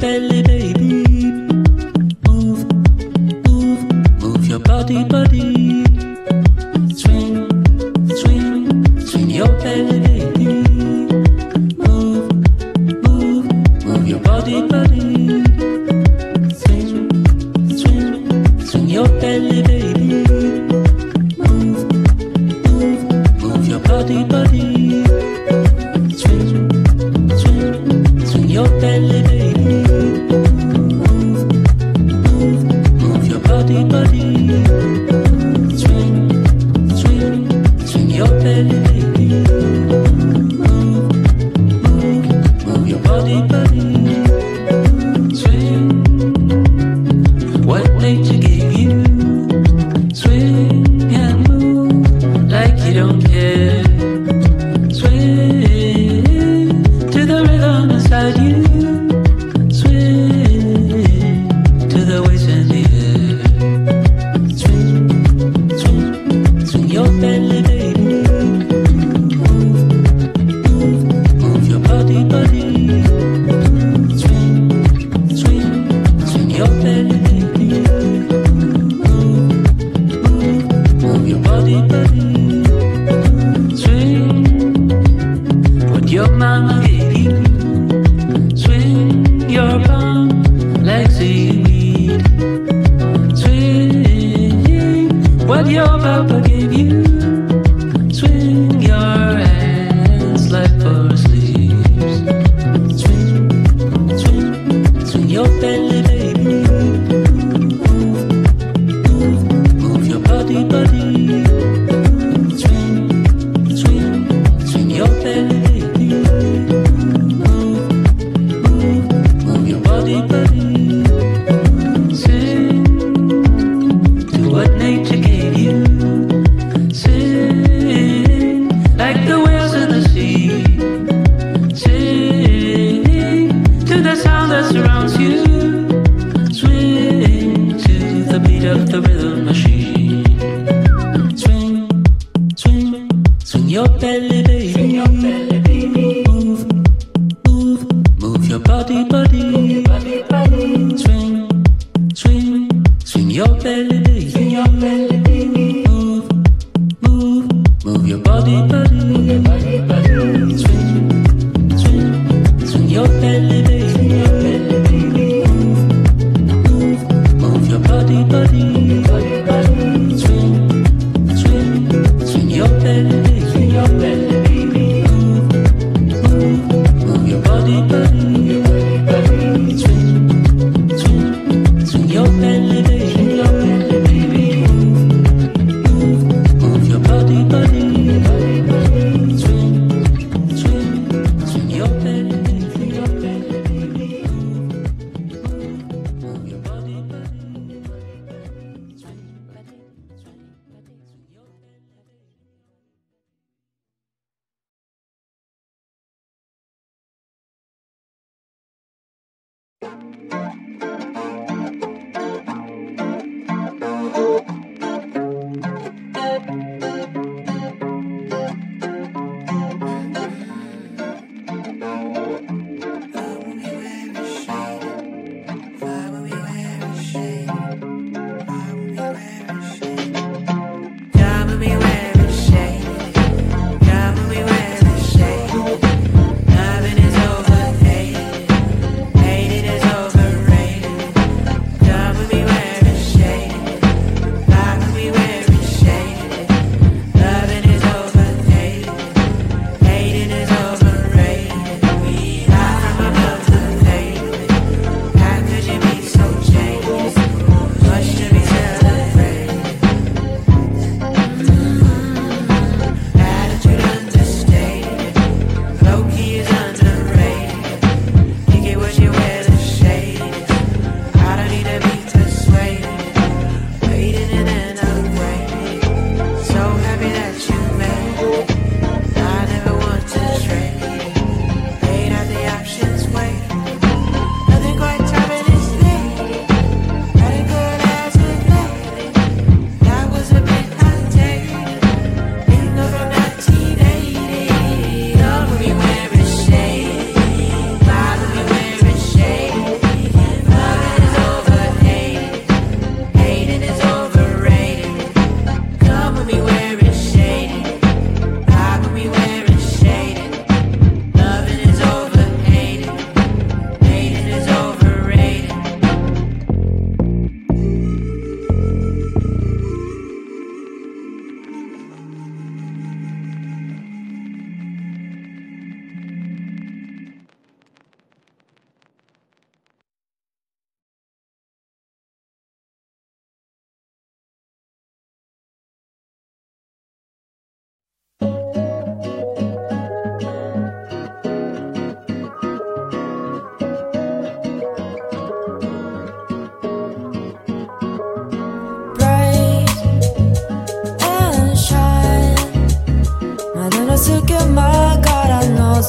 belly, baby. Move, move, move your body, body. Swing, swing, swing your belly, baby. Move, move, move your body, body. Swing, swing, swing your belly, baby. Move, move, move your body, body. Swing, swing, swing your belly, baby. Move, move, move your body, body.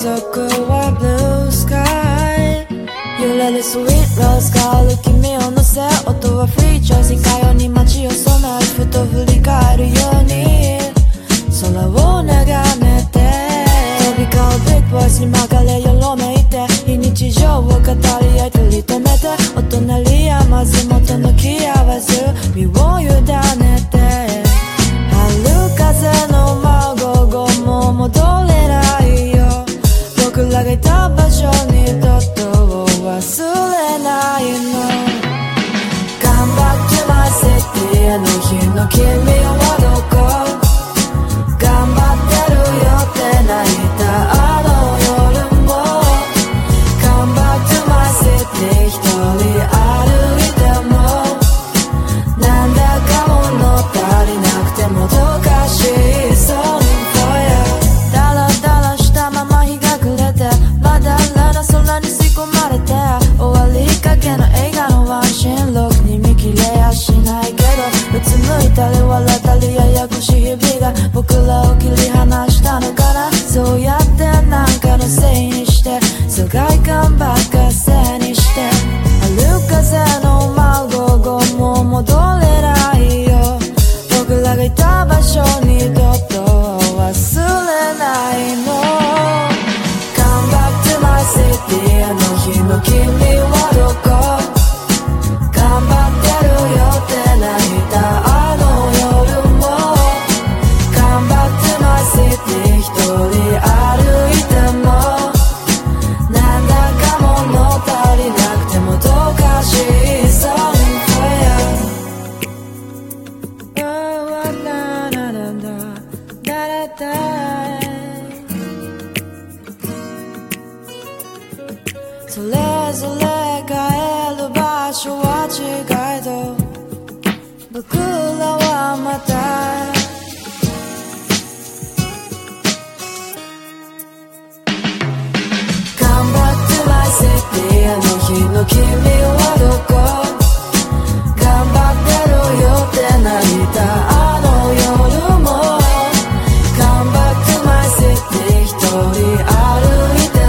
circle, white blue sky. You let the sweet rose go. Look at me on the set. 音はフリー調整かように街を染めふと振り返るように空を眺めて飛び交うビッグボイスに巻かれよろめいて非日常を語り合い取り留めてお隣やまず元の気合わず身を委ねて春風の舞う午後も戻れないよ僕らがいた場所に二度と忘れないのあの日の君はどこ頑張ってるよって泣いたあの夜も Come back to my city 一人歩いてもなんだか物足りなくてもどかしい Song for you だらだらしたまま日が暮れてまだらな空に吸い込まれて終わりかけの映画のワンシーンロックに見切れやしないうつむいたり笑ったりややこしい日々が僕らを切り離したのかなそうやってなんかのせいにして疎外感ばっかせにして春風の舞う午後も戻れないよ僕らがいた場所に二度と忘れないの Come back to my city あの日の君はどこそれぞれ帰る場所は違いど僕らはまたCome back to my city あの日の君はどこ頑張ってるよって泣いたあの夜も Come back to my city 一人歩いて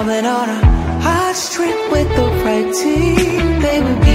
bombing on a hot streak with the right team. They would be